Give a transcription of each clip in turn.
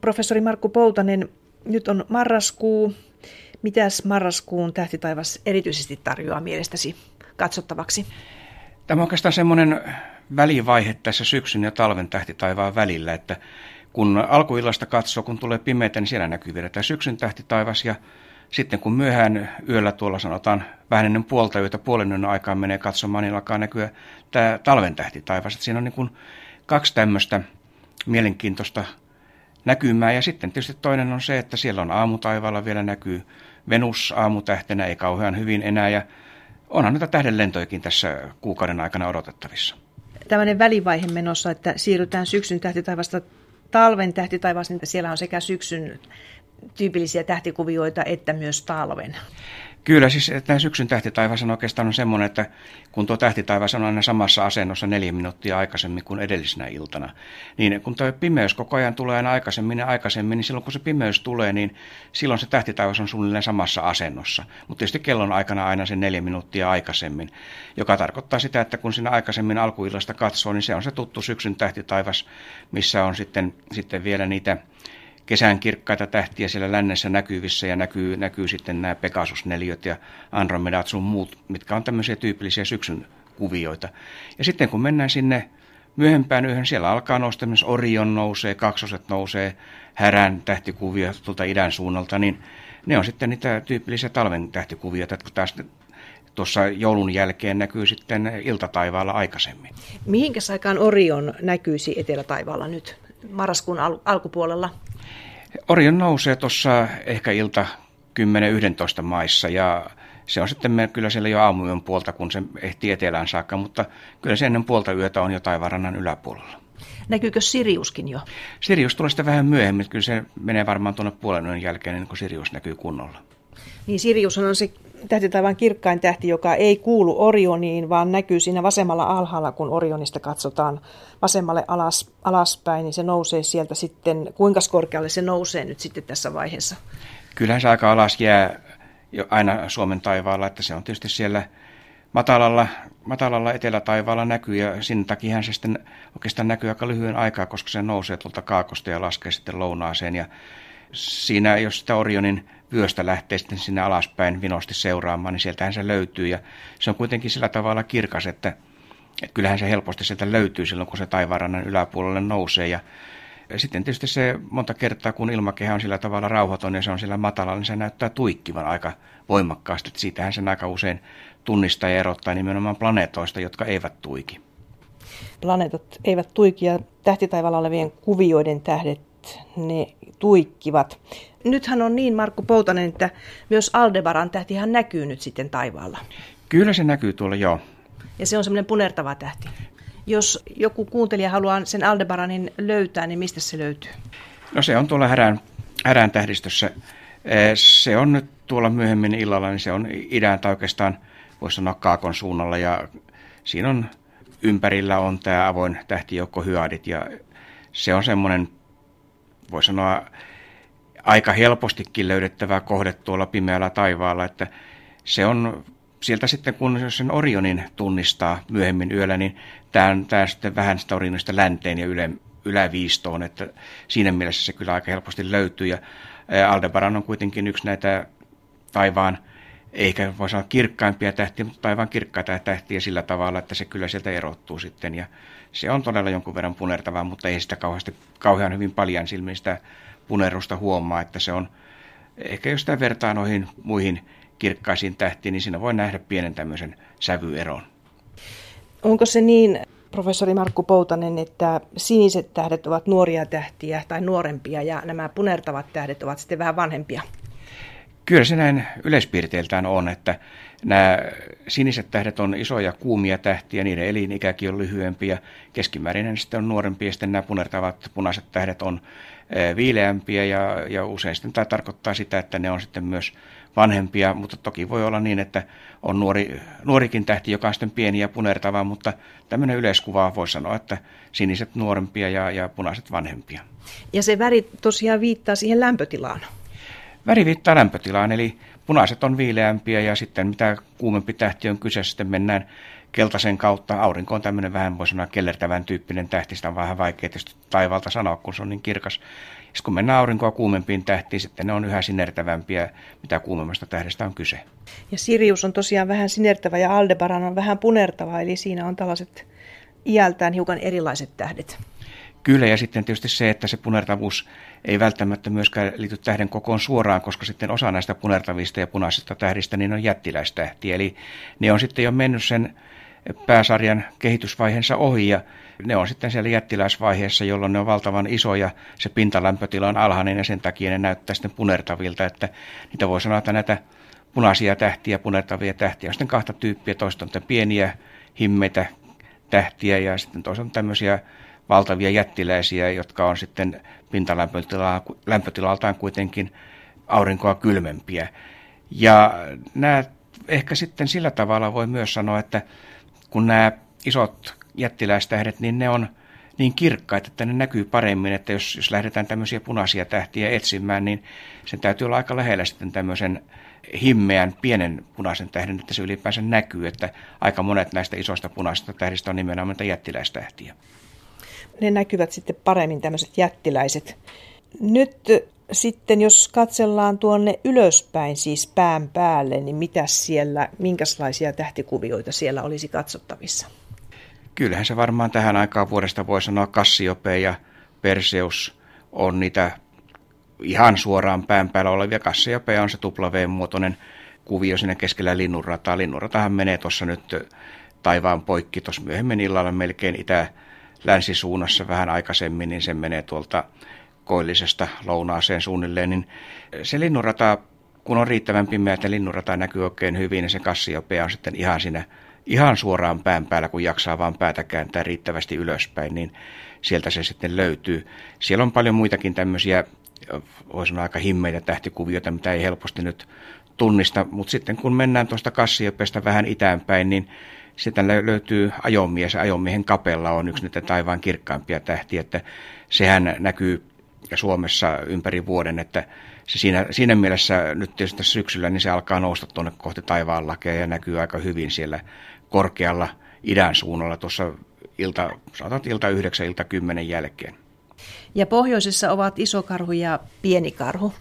professori Markku Poutanen, nyt on marraskuu. Mitäs marraskuun tähtitaivas erityisesti tarjoaa mielestäsi katsottavaksi? Tämä on oikeastaan semmoinen välivaihe tässä syksyn ja talven tähtitaivaan välillä, että kun alkuillasta katsoo, kun tulee pimeitä, niin siellä näkyy vielä tämä syksyn tähtitaivas, ja sitten kun myöhään yöllä tuolla sanotaan vähän ennen puolta yötä, puolen yön aikaan menee katsomaan, niin alkaa näkyä tämä talven tähtitaivas. Siinä on niin kuin kaksi tämmöistä mielenkiintoista näkymää, ja sitten tietysti toinen on se, että siellä on aamutaivaalla vielä näkyy Venus aamutähtenä, ei kauhean hyvin enää, ja onhan näitä tähdenlentojakin tässä kuukauden aikana odotettavissa. Tällainen välivaihe menossa, että siirrytään syksyn tähtitaivasta talven tähtitaivaasta, niin siellä on sekä syksyn tyypillisiä tähtikuvioita että myös talven. Kyllä, siis tämä syksyn tähtitaivas on oikeastaan semmoinen, että kun tuo tähtitaivas on aina samassa asennossa 4 minuuttia aikaisemmin kuin edellisenä iltana, niin kun tuo pimeys koko ajan tulee aina aikaisemmin ja aikaisemmin, niin silloin kun se pimeys tulee, niin silloin se tähtitaivas on suunnilleen samassa asennossa. Mutta tietysti kellon aikana aina sen 4 minuuttia aikaisemmin, joka tarkoittaa sitä, että kun siinä aikaisemmin alkuillasta katsoo, niin se on se tuttu syksyn tähtitaivas, missä on sitten vielä niitä kesän kirkkaita tähtiä siellä lännessä näkyvissä, ja näkyy sitten nämä Pegasus-neliöt ja Andromedat sun muut, mitkä on tämmöisiä tyypillisiä syksyn kuvioita. Ja sitten kun mennään sinne myöhempään yöhön, siellä alkaa nousta myös Orion nousee, kaksoset nousee, Härän tähtikuvia tuolta idän suunnalta, niin ne on sitten niitä tyypillisiä talven tähtikuvia, jotka taas tuossa joulun jälkeen näkyy sitten iltataivaalla aikaisemmin. Mihinkäs aikaan Orion näkyisi etelätaivaalla nyt marraskuun alkupuolella? Orion nousee tuossa ehkä ilta 10-11 maissa, ja se on sitten kyllä siellä jo aamuyön puolta, kun se ehtii etelään saakka, mutta kyllä se ennen puolta yötä on jo taivaanrannan yläpuolella. Näkyykö Siriuskin jo? Sirius tulee sitten vähän myöhemmin, kyllä se menee varmaan tuonne puolen yön jälkeen, niin kun Sirius näkyy kunnolla. Niin Sirius on se tähtitaivaan kirkkain tähti, joka ei kuulu Orioniin, vaan näkyy siinä vasemmalla alhaalla, kun Orionista katsotaan vasemmalle alaspäin, niin se nousee sieltä sitten. Kuinka korkealle se nousee nyt sitten tässä vaiheessa? Kyllähän se aika alas jää jo aina Suomen taivaalla, että se on tietysti siellä matalalla etelätaivaalla näkyy, ja sen takiahan se sitten oikeastaan näkyy aika lyhyen aikaa, koska se nousee tuolta kaakosta ja laskee sitten lounaaseen, ja siinä, jos sitä Orionin vyöstä lähtee sitten sinne alaspäin vinosti seuraamaan, niin sieltähän se löytyy, ja se on kuitenkin sillä tavalla kirkas, että kyllähän se helposti sieltä löytyy silloin, kun se taivaanrannan yläpuolelle nousee, ja sitten tietysti se monta kertaa, kun ilmakehä on sillä tavalla rauhaton ja se on siellä matalalla, niin se näyttää tuikkivan aika voimakkaasti, että siitähän sen aika usein tunnistaa ja erottaa nimenomaan planeetoista, jotka eivät tuiki. Planeetat eivät tuiki, ja tähtitaivaalla olevien kuvioiden tähdet, ne tuikkivat. Nythän on niin, Markku Poutanen, että myös Aldebaran tähtihän näkyy nyt sitten taivaalla. Kyllä se näkyy tuolla, joo. Ja se on semmoinen punertava tähti. Jos joku kuuntelija haluaa sen Aldebaranin löytää, niin mistä se löytyy? No se on tuolla Härän tähdistössä. Se on nyt tuolla myöhemmin illalla, niin se on idän tai oikeastaan voisi sanoa kaakon suunnalla. Ja siinä on ympärillä on tämä avoin tähtijoukko Hyadit, ja se on semmoinen, voi sanoa, aika helpostikin löydettävää kohde tuolla pimeällä taivaalla, että se on sieltä sitten, kun sen Orionin tunnistaa myöhemmin yöllä, niin tämä sitten vähän sitä Orionista länteen ja yläviistoon, että siinä mielessä se kyllä aika helposti löytyy, ja Aldebaran on kuitenkin yksi näitä taivaan, eikä voi sanoa kirkkaimpia tähtiä, mutta taivaan kirkkaita tähtiä sillä tavalla, että se kyllä sieltä erottuu sitten, ja se on todella jonkun verran punertavaa, mutta ei sitä kauhean hyvin paljon silmiin sitä punerusta huomaa, että se on ehkä jos sitä vertaa noihin muihin kirkkaisiin tähtiin, niin siinä voi nähdä pienen tämmöisen sävyeron. Onko se niin, professori Markku Poutanen, että siniset tähdet ovat nuoria tähtiä tai nuorempia ja nämä punertavat tähdet ovat sitten vähän vanhempia? Kyllä se näin yleispiirteiltään on, että nämä siniset tähdet on isoja kuumia tähtiä, niiden elinikäkin on lyhyempi ja keskimäärin sitten on nuorempi, ja sitten nämä punertavat punaiset tähdet on viileämpiä, ja usein sitten tämä tarkoittaa sitä, että ne on sitten myös vanhempia, mutta toki voi olla niin, että on nuorikin tähti, joka on sitten pieni ja punertava, mutta tämmöinen yleiskuva voi sanoa, että siniset nuorempia ja punaiset vanhempia. Ja se väri tosiaan viittaa siihen lämpötilaan. Väri viittaa lämpötilaan, eli punaiset on viileämpiä, ja sitten mitä kuumempi tähti on kyseessä, sitten mennään keltaisen kautta. Aurinko on tämmöinen vähän, voi sanoa, kellertävän tyyppinen tähti, sitä on vähän vaikea tietysti taivaalta sanoa, kun se on niin kirkas. Sitten kun mennään aurinkoa kuumempiin tähtiin, sitten ne on yhä sinertävämpiä, mitä kuumemmasta tähdestä on kyse. Ja Sirius on tosiaan vähän sinertävä ja Aldebaran on vähän punertava, eli siinä on tällaiset iältään hiukan erilaiset tähdet. Kyllä, ja sitten tietysti se, että se punertavuus ei välttämättä myöskään liity tähden kokoon suoraan, koska sitten osa näistä punertavista ja punaisista tähdistä niin on jättiläistähtiä. Eli ne on sitten jo mennyt sen pääsarjan kehitysvaiheensa ohi, ja ne on sitten siellä jättiläisvaiheessa, jolloin ne on valtavan isoja, se pintalämpötila on alhainen, ja sen takia ne näyttää sitten punertavilta, että niitä voi sanoa, että näitä punaisia tähtiä, punertavia tähtiä on sitten kahta tyyppiä, toista on pieniä, himmeitä tähtiä, ja sitten toisaalta tämmöisiä valtavia jättiläisiä, jotka on sitten pintalämpötilaltaan kuitenkin aurinkoa kylmempiä. Ja nämä ehkä sitten sillä tavalla voi myös sanoa, että kun nämä isot jättiläistähdet, niin ne on niin kirkkaita, että ne näkyy paremmin, että jos lähdetään tämmöisiä punaisia tähtiä etsimään, niin sen täytyy olla aika lähellä sitten tämmöisen himmeän pienen punaisen tähden, että se ylipäänsä näkyy, että aika monet näistä isoista punaisista tähdistä on nimenomaan jättiläistähtiä. Ne näkyvät sitten paremmin tämmöiset jättiläiset. Nyt sitten jos katsellaan tuonne ylöspäin, siis pään päälle, niin minkälaisia tähtikuvioita siellä olisi katsottavissa? Kyllähän se varmaan tähän aikaan vuodesta voi sanoa Kassiopeia ja Perseus on niitä ihan suoraan pään päällä olevia. Kassiopeia on se W-muotoinen kuvio siinä keskellä linnunrataa. Linnunratahan menee tuossa nyt taivaan poikki, tuossa myöhemmin illalla melkein itä-länsisuunnassa vähän aikaisemmin, niin se menee tuolta koillisesta lounaaseen suunnilleen. Niin se linnunrata, kun on riittävän pimeä, että linnunrata näkyy oikein hyvin, niin se Kassiopeia on sitten ihan suoraan pään päällä, kun jaksaa vaan päätä kääntää riittävästi ylöspäin, niin sieltä se sitten löytyy. Siellä on paljon muitakin tämmöisiä, voi sanoa aika himmeitä tähtikuvioita, mitä ei helposti nyt tunnista, mutta sitten kun mennään tuosta Kassiopeasta vähän itäänpäin, niin sitten löytyy Ajomies. Ajomiehen Kapella on yksi niitä taivaan kirkkaimpia tähtiä, että sehän näkyy Suomessa ympäri vuoden, että se siinä mielessä nyt tietysti syksyllä niin se alkaa nousta tuonne kohti taivaanlakea ja näkyy aika hyvin siellä korkealla idän suunnalla tuossa ilta 9, ilta 10 jälkeen. Ja pohjoisessa ovat Iso karhu ja Pieni karhu.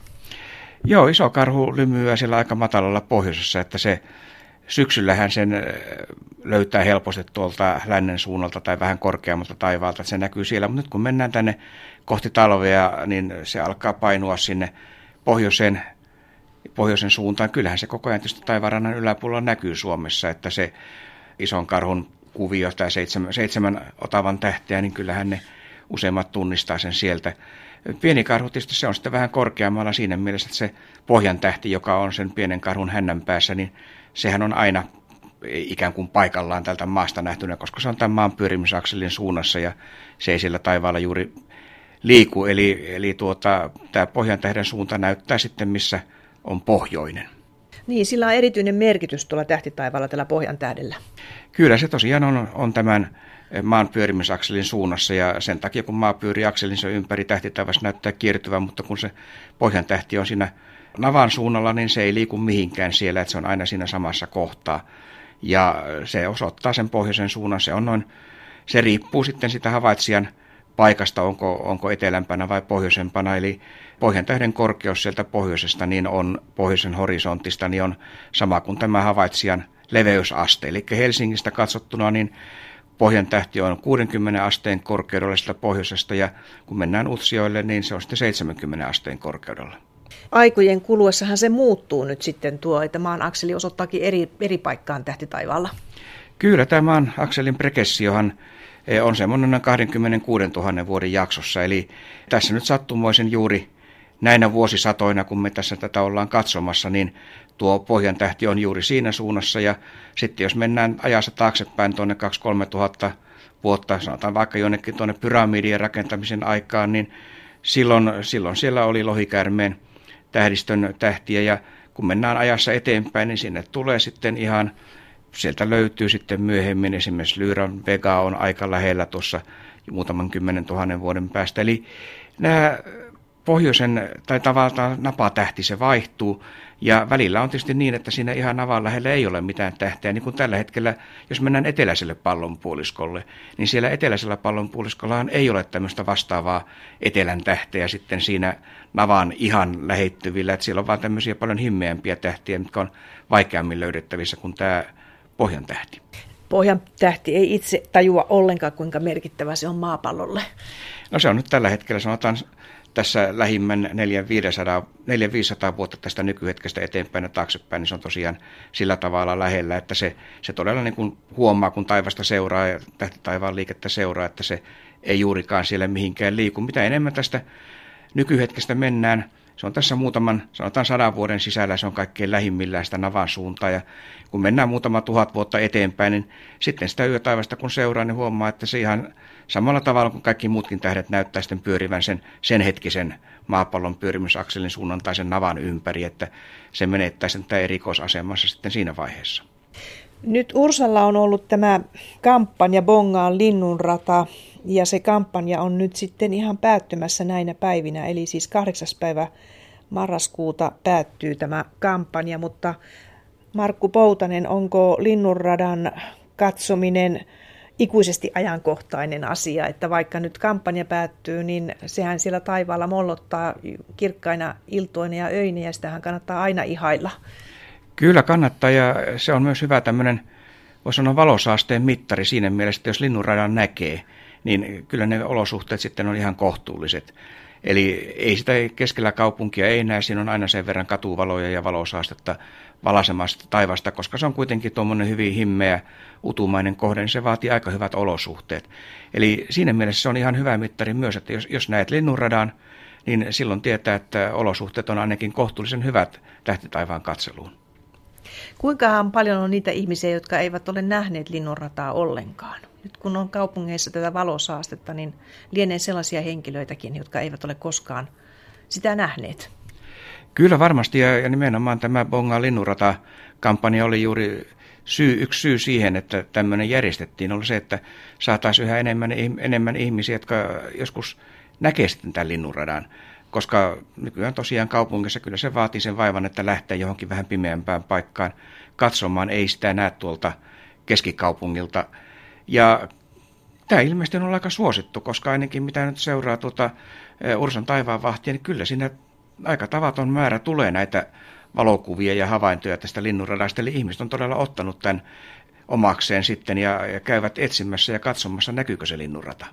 Joo, Iso karhu lymyää siellä aika matalalla pohjoisessa, että se syksyllähän sen löytää helposti tuolta lännen suunnalta tai vähän korkeammalta taivaalta, että se näkyy siellä. Mutta nyt kun mennään tänne kohti talvea, niin se alkaa painua sinne pohjoisen suuntaan. Kyllähän se koko ajan tietysti taivaanrannan yläpuolella näkyy Suomessa, että se Ison karhun kuvio tai seitsemän otavan tähteä, niin kyllähän ne useimmat tunnistaa sen sieltä. Pieni karhu tietysti se on sitten vähän korkeammalla siinä mielessä, että se Pohjantähti, joka on sen pienen karhun hännän päässä, niin sehän on aina ikään kuin paikallaan tältä maasta nähtynä, koska se on tämän maan pyörimisakselin suunnassa ja se ei siellä taivaalla juuri liiku. Eli tämä Pohjantähden suunta näyttää sitten, missä on pohjoinen. Niin, sillä on erityinen merkitys tuolla tähtitaivaalla tällä Pohjantähdellä. Kyllä, se tosiaan on tämän maan pyörimisakselin suunnassa ja sen takia, kun maa pyörii akselinsa ympäri, tähtitaivas näyttää kiertyvän, mutta kun se Pohjantähti on siinä navan suunnalla, niin se ei liiku mihinkään siellä, että se on aina siinä samassa kohtaa. Ja se osoittaa sen pohjoisen suunnan, se riippuu sitten sitä havaitsijan paikasta, onko etelämpänä vai pohjoisempana, eli Pohjantähden korkeus sieltä pohjoisesta, niin on pohjoisen horisontista, niin on sama kuin tämä havaitsijan leveysaste. Eli Helsingistä katsottuna, niin Pohjantähti on 60 asteen korkeudella sieltä pohjoisesta, ja kun mennään Utsjoelle, niin se on sitten 70 asteen korkeudella. Aikojen kuluessahan se muuttuu nyt sitten tuo, että maan akseli osoittaakin eri paikkaan tähtitaivaalla. Kyllä, tämä maan akselin prekessiohan on semmoinen 26 000 vuoden jaksossa, eli tässä nyt sattumoisen juuri näinä vuosisatoina, kun me tässä tätä ollaan katsomassa, niin tuo Pohjantähti on juuri siinä suunnassa, ja sitten jos mennään ajassa taaksepäin tuonne 2-3 000 vuotta, sanotaan vaikka jonnekin tuonne pyramidien rakentamisen aikaan, niin silloin siellä oli lohikäärmeen tähdistön tähtiä, ja kun mennään ajassa eteenpäin, niin sinne tulee sitten ihan, sieltä löytyy sitten myöhemmin esimerkiksi Lyran Vega on aika lähellä tuossa muutaman 10 000 vuoden päästä, eli nämä pohjoisen tai tavallaan napatähti se vaihtuu ja välillä on tietysti niin, että siinä ihan navan lähellä ei ole mitään tähteä. Niin kuin tällä hetkellä, jos mennään eteläiselle pallonpuoliskolle, niin siellä eteläisellä pallonpuoliskollahan ei ole tämmöistä vastaavaa etelän tähteä sitten siinä navan ihan lähettyvillä. Että siellä on vaan tämmöisiä paljon himmeämpiä tähtiä, mitkä on vaikeammin löydettävissä kuin tämä Pohjantähti. Pohjantähti ei itse tajua ollenkaan, kuinka merkittävä se on maapallolle. No se on nyt tällä hetkellä, sanotaan tässä lähimmän 400-500 vuotta tästä nykyhetkestä eteenpäin ja taaksepäin, niin se on tosiaan sillä tavalla lähellä, että se todella niin kuin huomaa, kun taivasta seuraa ja tähtitaivaan liikettä seuraa, että se ei juurikaan siellä mihinkään liiku. Mitä enemmän tästä nykyhetkestä mennään, se on tässä muutaman, sanotaan 100 vuoden sisällä, se on kaikkein lähimmillään sitä navan suuntaa. Ja kun mennään muutama 1000 vuotta eteenpäin, niin sitten sitä yötaivasta kun seuraa, niin huomaa, että se ihan samalla tavalla kuin kaikki muutkin tähdet näyttää sitten pyörivän sen hetkisen maapallon pyörimysakselin suunnan tai sen navan ympäri, että se menettää sen tämän erikoisasemassa sitten siinä vaiheessa. Nyt Ursalla on ollut tämä kampanja Bongaan Linnunrataa. Ja se kampanja on nyt sitten ihan päättymässä näinä päivinä, eli siis 8. päivä marraskuuta päättyy tämä kampanja, mutta Markku Poutanen, onko Linnunradan katsominen ikuisesti ajankohtainen asia, että vaikka nyt kampanja päättyy, niin sehän siellä taivaalla mollottaa kirkkaina iltoina ja öinä ja sitähän kannattaa aina ihailla? Kyllä kannattaa ja se on myös hyvä tämmöinen, voisi sanoa valosaasteen mittari siinä mielessä, että jos Linnunradan näkee, niin kyllä ne olosuhteet sitten on ihan kohtuulliset. Eli ei sitä keskellä kaupunkia ei näe, siinä on aina sen verran katuvaloja ja valosaastetta valaisemasta taivasta, koska se on kuitenkin tuommoinen hyvin himmeä, utumainen kohde, niin se vaatii aika hyvät olosuhteet. Eli siinä mielessä se on ihan hyvä mittari myös, että jos näet Linnunradan, niin silloin tietää, että olosuhteet on ainakin kohtuullisen hyvät tähtitaivaan katseluun. Kuinkahan paljon on niitä ihmisiä, jotka eivät ole nähneet Linnunrataa ollenkaan? Nyt kun on kaupungeissa tätä valosaastetta, niin lienee sellaisia henkilöitäkin, jotka eivät ole koskaan sitä nähneet. Kyllä varmasti, ja nimenomaan tämä Bongaa Linnunrata-kampanja oli juuri yksi syy siihen, että tämmöinen järjestettiin, oli se, että saataisiin yhä enemmän ihmisiä, jotka joskus näkevät sitten tämän Linnunradan. Koska nykyään tosiaan kaupungissa kyllä se vaatii sen vaivan, että lähtee johonkin vähän pimeämpään paikkaan katsomaan, ei sitä näe tuolta keskikaupungilta. Ja tämä ilmeisesti on ollut aika suosittu, koska ainakin mitä nyt seuraa tuota Ursan taivaanvahtia, niin kyllä siinä aika tavaton määrä tulee näitä valokuvia ja havaintoja tästä Linnunradasta. Eli ihmiset on todella ottanut tämän omakseen sitten ja käyvät etsimässä ja katsomassa, näkyykö se Linnunrata.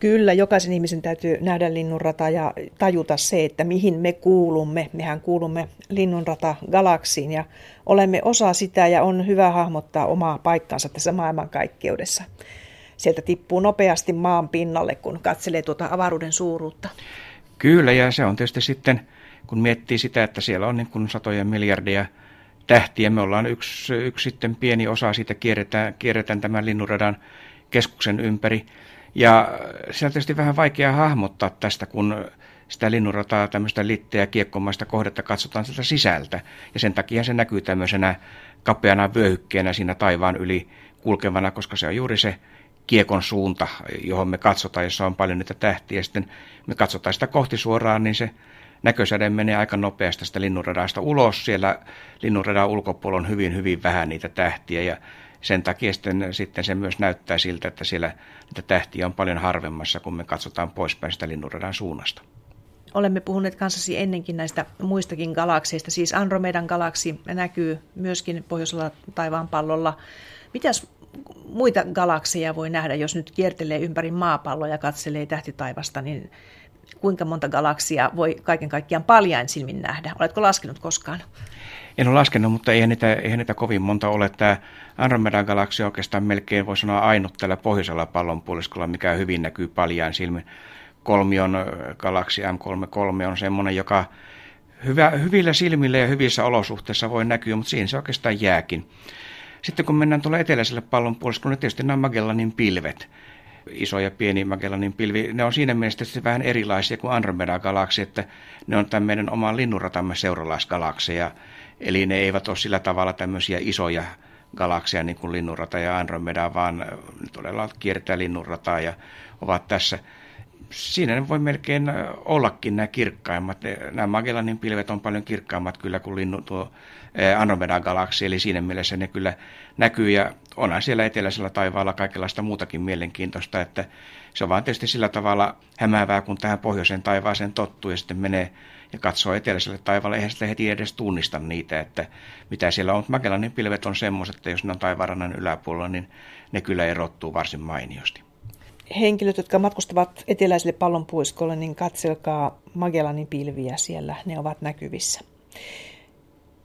Kyllä, jokaisen ihmisen täytyy nähdä Linnunrata ja tajuta se, että mihin me kuulumme. Mehän kuulumme Linnunrata-galaksiin ja olemme osa sitä ja on hyvä hahmottaa omaa paikkaansa tässä maailmankaikkeudessa. Sieltä tippuu nopeasti maan pinnalle, kun katselee tuota avaruuden suuruutta. Kyllä, ja se on tietysti sitten, kun miettii sitä, että siellä on niin kuin satoja miljardia tähtiä. Me ollaan yksi sitten pieni osa siitä, kierretään tämän Linnunradan keskuksen ympäri. Ja se on tietysti vähän vaikea hahmottaa tästä, kun sitä Linnunrataa, tämmöistä litteä kiekkomaista kohdetta katsotaan sieltä sisältä. Ja sen takia se näkyy tämmöisenä kapeana vyöhykkeenä siinä taivaan yli kulkevana, koska se on juuri se kiekon suunta, johon me katsotaan, jossa on paljon niitä tähtiä. Ja sitten me katsotaan sitä kohti suoraan, niin se näkösäde menee aika nopeasti sitä Linnunradasta ulos. Siellä Linnunradan ulkopuolella on hyvin, hyvin vähän niitä tähtiä ja sen takia sitten se myös näyttää siltä, että siellä niitä tähtiä on paljon harvemmassa, kun me katsotaan poispäin sitä Linnunradan suunnasta. Olemme puhuneet kanssasi ennenkin näistä muistakin galakseista, siis Andromedan galaksi näkyy myöskin pohjoisella taivaanpallolla. Mitäs muita galakseja voi nähdä, jos nyt kiertelee ympäri maapalloa ja katselee tähtitaivasta, niin kuinka monta galaksia voi kaiken kaikkiaan paljain silmin nähdä? Oletko laskenut koskaan? En ole laskenut, mutta eihän niitä kovin monta ole. Tämä Andromedan galaksi oikeastaan melkein voi sanoa ainut tällä pohjoisella pallonpuoliskolla, mikä hyvin näkyy paljain silmin. Kolmion galaksi M33 on semmoinen, joka hyvillä silmillä ja hyvissä olosuhteissa voi näkyä, mutta siinä se oikeastaan jääkin. Sitten kun mennään tuolla eteläiselle pallonpuoliskolla, niin tietysti nämä Magellanin pilvet. Iso ja pieni Magellanin pilvi, ne on siinä mielessä vähän erilaisia kuin Andromeda-galaksi, että ne on tämän meidän oman linnunratamme seuralaisgalakseja. Eli ne eivät ole sillä tavalla tämmöisiä isoja galakseja niin kuin Linnunrata ja Andromeda, vaan ne todella kiertää Linnunrataa ja ovat tässä. siinä ne voi melkein ollakin nämä kirkkaimmat. Nämä Magellanin pilvet on paljon kirkkaimmat kyllä kuin tuo Andromedan galaksi, eli siinä mielessä ne kyllä näkyy, ja onhan siellä eteläisellä taivaalla kaikenlaista muutakin mielenkiintoista, että se on vaan tietysti sillä tavalla hämäävää, kun tähän pohjoiseen taivaaseen tottuu ja sitten menee ja katsoo eteläiselle taivaalle, eihän sitä heti edes tunnista niitä, että mitä siellä on. Magellanin pilvet on semmoiset, että jos ne on taivaanrannan yläpuolella, niin ne kyllä erottuu varsin mainiosti. Henkilöt, jotka matkustavat eteläiselle pallonpuoliskolle, niin katselkaa Magellanin pilviä siellä, ne ovat näkyvissä.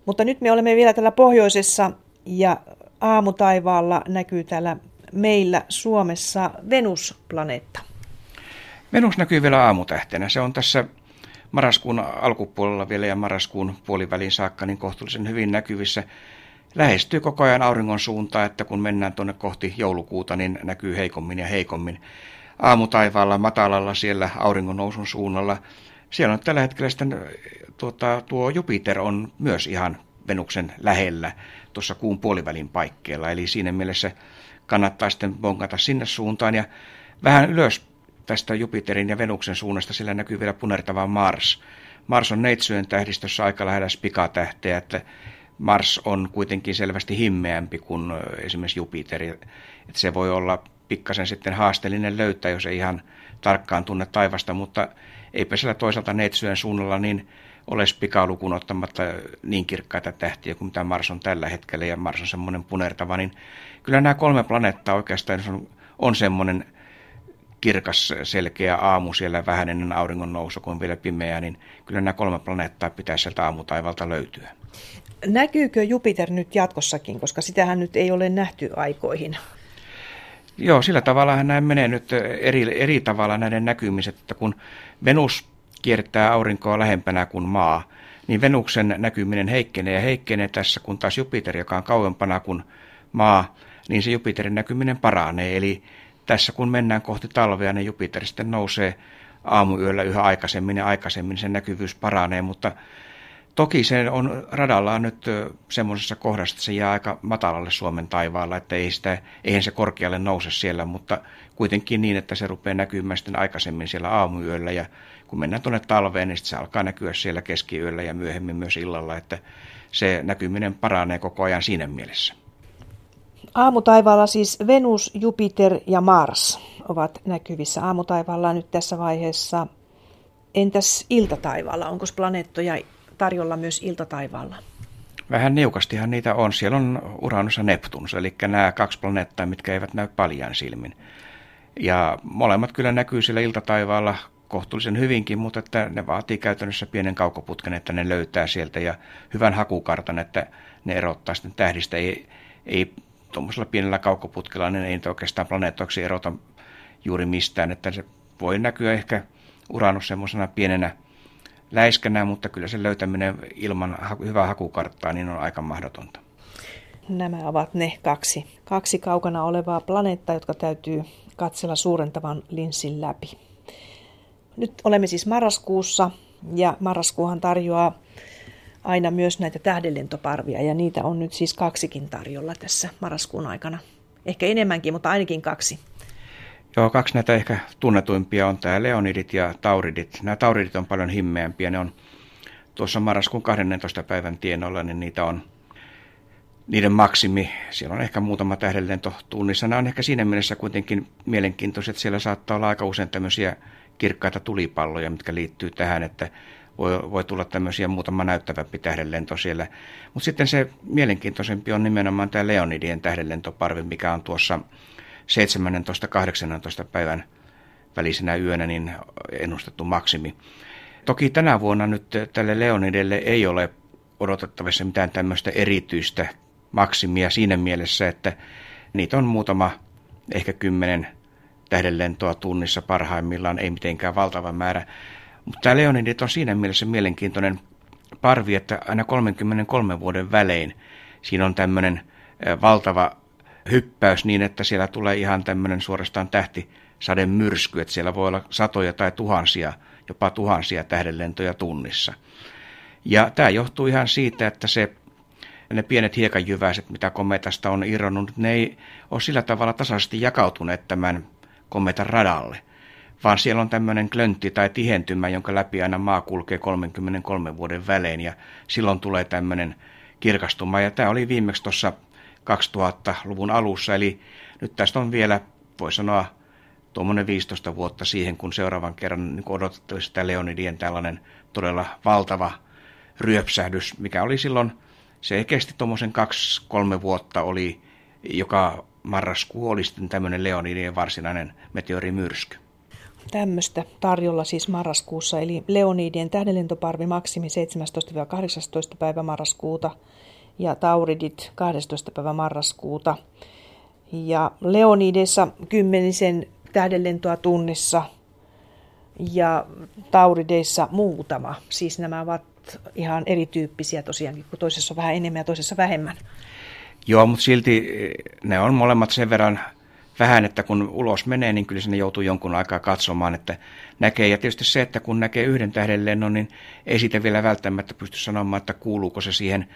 Mutta nyt me olemme vielä täällä pohjoisessa ja aamutaivaalla näkyy täällä meillä Suomessa Venus-planeetta. Venus näkyy vielä aamutähtenä. Se on tässä marraskuun alkupuolella vielä ja marraskuun puoliväliin saakka niin kohtuullisen hyvin näkyvissä. Lähestyy koko ajan auringon suuntaan, että kun mennään tuonne kohti joulukuuta, niin näkyy heikommin ja heikommin. Aamutaivaalla, matalalla siellä auringon nousun suunnalla. Siellä on tällä hetkellä sitten, tuo Jupiter on myös ihan Venuksen lähellä tuossa kuun puolivälin paikkeilla. Eli siinä mielessä kannattaa sitten bonkata sinne suuntaan ja vähän ylös tästä Jupiterin ja Venuksen suunnasta, sillä näkyy vielä punertava Mars. Mars on Neitsyön tähdistössä aika lähellä Spika-tähteä, että Mars on kuitenkin selvästi himmeämpi kuin esimerkiksi Jupiter, että se voi olla pikkasen sitten haasteellinen löytää, jos ei ihan tarkkaan tunne taivasta, mutta eipä siellä toisaalta Neitsyön suunnalla niin ole Spikaa lukuun ottamatta niin kirkkaita tähtiä kuin mitä Mars on tällä hetkellä, ja Mars on semmoinen punertava, niin kyllä nämä kolme planeettaa oikeastaan on semmoinen kirkas selkeä aamu siellä vähän ennen auringon nousu, kun on vielä pimeää, niin kyllä nämä kolme planeettaa pitää sieltä aamutaivalta löytyä. Näkyykö Jupiter nyt jatkossakin, koska sitähän nyt ei ole nähty aikoihin? Joo, sillä tavallahan nämä menee nyt eri tavalla näiden näkymiset, että kun Venus kiertää aurinkoa lähempänä kuin maa, niin Venuksen näkyminen heikkenee tässä, kun taas Jupiter, joka on kauempana kuin maa, niin se Jupiterin näkyminen paranee. Eli tässä kun mennään kohti talvea, niin Jupiter sitten nousee aamuyöllä yhä aikaisemmin ja aikaisemmin, sen näkyvyys paranee, mutta toki se on radallaan nyt semmoisessa kohdassa, että se jää aika matalalle Suomen taivaalla, että eihän se korkealle nouse siellä, mutta kuitenkin niin, että se rupeaa näkymään sitten aikaisemmin siellä aamuyöllä, ja kun mennään tuonne talveen, niin se alkaa näkyä siellä keskiyöllä ja myöhemmin myös illalla, että se näkyminen paranee koko ajan siinä mielessä. Aamutaivaalla siis Venus, Jupiter ja Mars ovat näkyvissä aamutaivaalla nyt tässä vaiheessa. Entäs iltataivaalla, onko planeettoja tarjolla myös iltataivaalla? Vähän niukastihan niitä on. Siellä on Uranus ja Neptunus, eli nämä kaksi planeettaa, mitkä eivät näy paljain silmin. Ja molemmat kyllä näkyy siellä iltataivaalla kohtuullisen hyvinkin, mutta että ne vaatii käytännössä pienen kaukoputken, että ne löytää sieltä ja hyvän hakukartan, että ne erottaa sitten tähdistä. Ei tuommoisella pienellä kaukoputkella, niin ei oikeastaan planeettoiksi erota juuri mistään, että se voi näkyä ehkä Uranus semmoisena pienenä läiskänä, mutta kyllä sen löytäminen ilman hyvää hakukarttaa niin on aika mahdotonta. Nämä ovat ne kaksi kaukana olevaa planeettaa, jotka täytyy katsella suurentavan linssin läpi. Nyt olemme siis marraskuussa, ja marraskuuhan tarjoaa aina myös näitä tähdenlentoparvia, ja niitä on nyt siis kaksikin tarjolla tässä marraskuun aikana. Ehkä enemmänkin, mutta ainakin kaksi. Joo, kaksi näitä ehkä tunnetuimpia on tämä Leonidit ja Tauridit. Nämä Tauridit on paljon himmeämpiä. Ne on tuossa marraskuun 12. päivän tienoilla, niin niitä on niiden maksimi. Siellä on ehkä muutama tähdenlento tunnissa. Nämä on ehkä siinä mielessä kuitenkin mielenkiintoiset, että siellä saattaa olla aika usein tämmöisiä kirkkaita tulipalloja, mitkä liittyy tähän, että voi tulla tämmöisiä muutama näyttävämpi tähdenlento siellä. Mutta sitten se mielenkiintoisempi on nimenomaan tämä Leonidien tähdenlentoparvi, mikä on tuossa 17-18 päivän välisenä yönä niin ennustettu maksimi. Toki tänä vuonna nyt tälle Leonidelle ei ole odotettavissa mitään tämmöistä erityistä maksimia siinä mielessä, että niitä on muutama, ehkä 10 tähdenlentoa tunnissa parhaimmillaan, ei mitenkään valtava määrä. Mutta tämä Leonidit on siinä mielessä mielenkiintoinen parvi, että aina 33 vuoden välein siinä on tämmöinen valtava hyppäys niin, että siellä tulee ihan tämmöinen suorastaan tähtisademyrsky, että siellä voi olla satoja tai tuhansia, jopa tuhansia tähdenlentoja tunnissa. Ja tämä johtuu ihan siitä, että ne pienet hiekanjyväiset, mitä kometasta on irronnut, ne ei ole sillä tavalla tasaisesti jakautuneet tämän kometan radalle, vaan siellä on tämmöinen klöntti tai tihentymä, jonka läpi aina maa kulkee 33 vuoden välein, ja silloin tulee tämmöinen kirkastuma. Ja tämä oli viimeksi tuossa 2000-luvun alussa, eli nyt tästä on vielä, voi sanoa, tuommoinen 15 vuotta siihen, kun seuraavan kerran odotettavissa tämä Leonidien tällainen todella valtava ryöpsähdys, mikä oli silloin, se kesti tuommoisen 2-3 vuotta, oli joka marraskuu oli sitten tämmöinen Leonidien varsinainen meteorimyrsky. Tämmöistä tarjolla siis marraskuussa, eli Leonidien tähdenlentoparvi maksimi 17-18 päivä marraskuuta ja Tauridit 12 päivä marraskuuta. Ja Leonidessa 10 tähdenlentoa tunnissa ja Taurideissa muutama. Siis nämä ovat ihan erityyppisiä tosiaankin, kun toisessa on vähän enemmän ja toisessa vähemmän. Joo, mutta silti ne on molemmat sen verran vähän, että kun ulos menee, niin kyllä sinne joutuu jonkun aikaa katsomaan, että näkee. Ja tietysti se, että kun näkee yhden tähdenlennon, niin ei siitä vielä välttämättä pysty sanomaan, että kuuluuko se siihen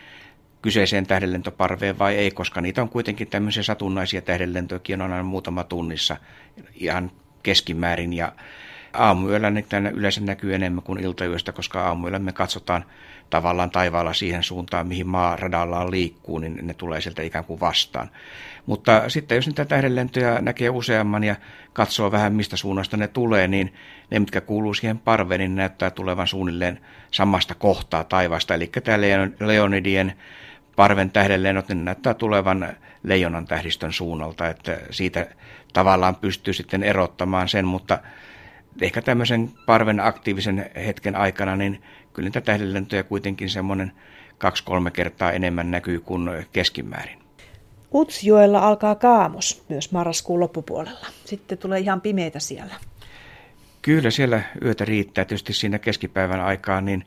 kyseiseen tähdenlentoparveen vai ei, koska niitä on kuitenkin tämmöisiä satunnaisia tähdenlentojakin on aina muutama tunnissa ihan keskimäärin. Ja aamuyöllä ne yleensä näkyy enemmän kuin iltayöstä, koska aamuyöllä me katsotaan tavallaan taivaalla siihen suuntaan, mihin maa radallaan liikkuu, niin ne tulee sieltä ikään kuin vastaan. Mutta sitten jos niitä tähdenlentoja näkee useamman ja katsoo vähän mistä suunnasta ne tulee, niin ne, mitkä kuuluu siihen parveen, niin näyttää tulevan suunnilleen samasta kohtaa taivaasta. Eli tämä Leonidien parven tähdenlennot, niin näyttää tulevan Leijonan tähdistön suunnalta, että siitä tavallaan pystyy sitten erottamaan sen, mutta ehkä tämmöisen parven aktiivisen hetken aikana, niin kyllä niitä tähdenlentoja kuitenkin semmoinen 2-3 kertaa enemmän näkyy kuin keskimäärin. Utsjoella alkaa kaamos myös marraskuun loppupuolella. Sitten tulee ihan pimeitä siellä. Kyllä siellä yötä riittää. Tietysti siinä keskipäivän aikaan, niin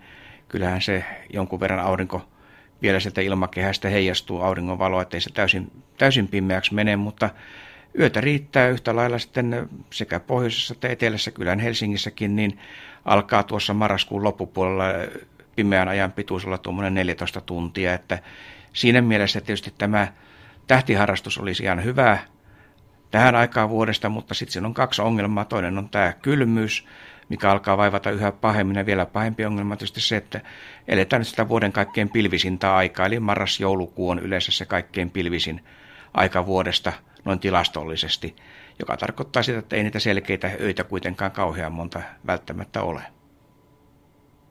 kyllähän se jonkun verran aurinko vielä sieltä ilmakehästä heijastuu auringonvaloa, ettei se täysin pimeäksi mene, mutta yötä riittää yhtä lailla sitten sekä pohjoisessa että etelässä, kylän Helsingissäkin, niin alkaa tuossa marraskuun loppupuolella pimeän ajan pituisella tuommoinen 14 tuntia. Että siinä mielessä tietysti tämä tähtiharrastus olisi ihan hyvä tähän aikaan vuodesta, mutta sitten siinä on 2 ongelmaa. Toinen on tämä kylmyys, mikä alkaa vaivata yhä pahemmin, ja vielä pahempi ongelma tietysti se, että eletään nyt sitä vuoden kaikkein pilvisintä aikaa, eli marras-joulukuu on yleensä se kaikkein pilvisin aika vuodesta noin tilastollisesti, joka tarkoittaa sitä, että ei niitä selkeitä öitä kuitenkaan kauhean monta välttämättä ole.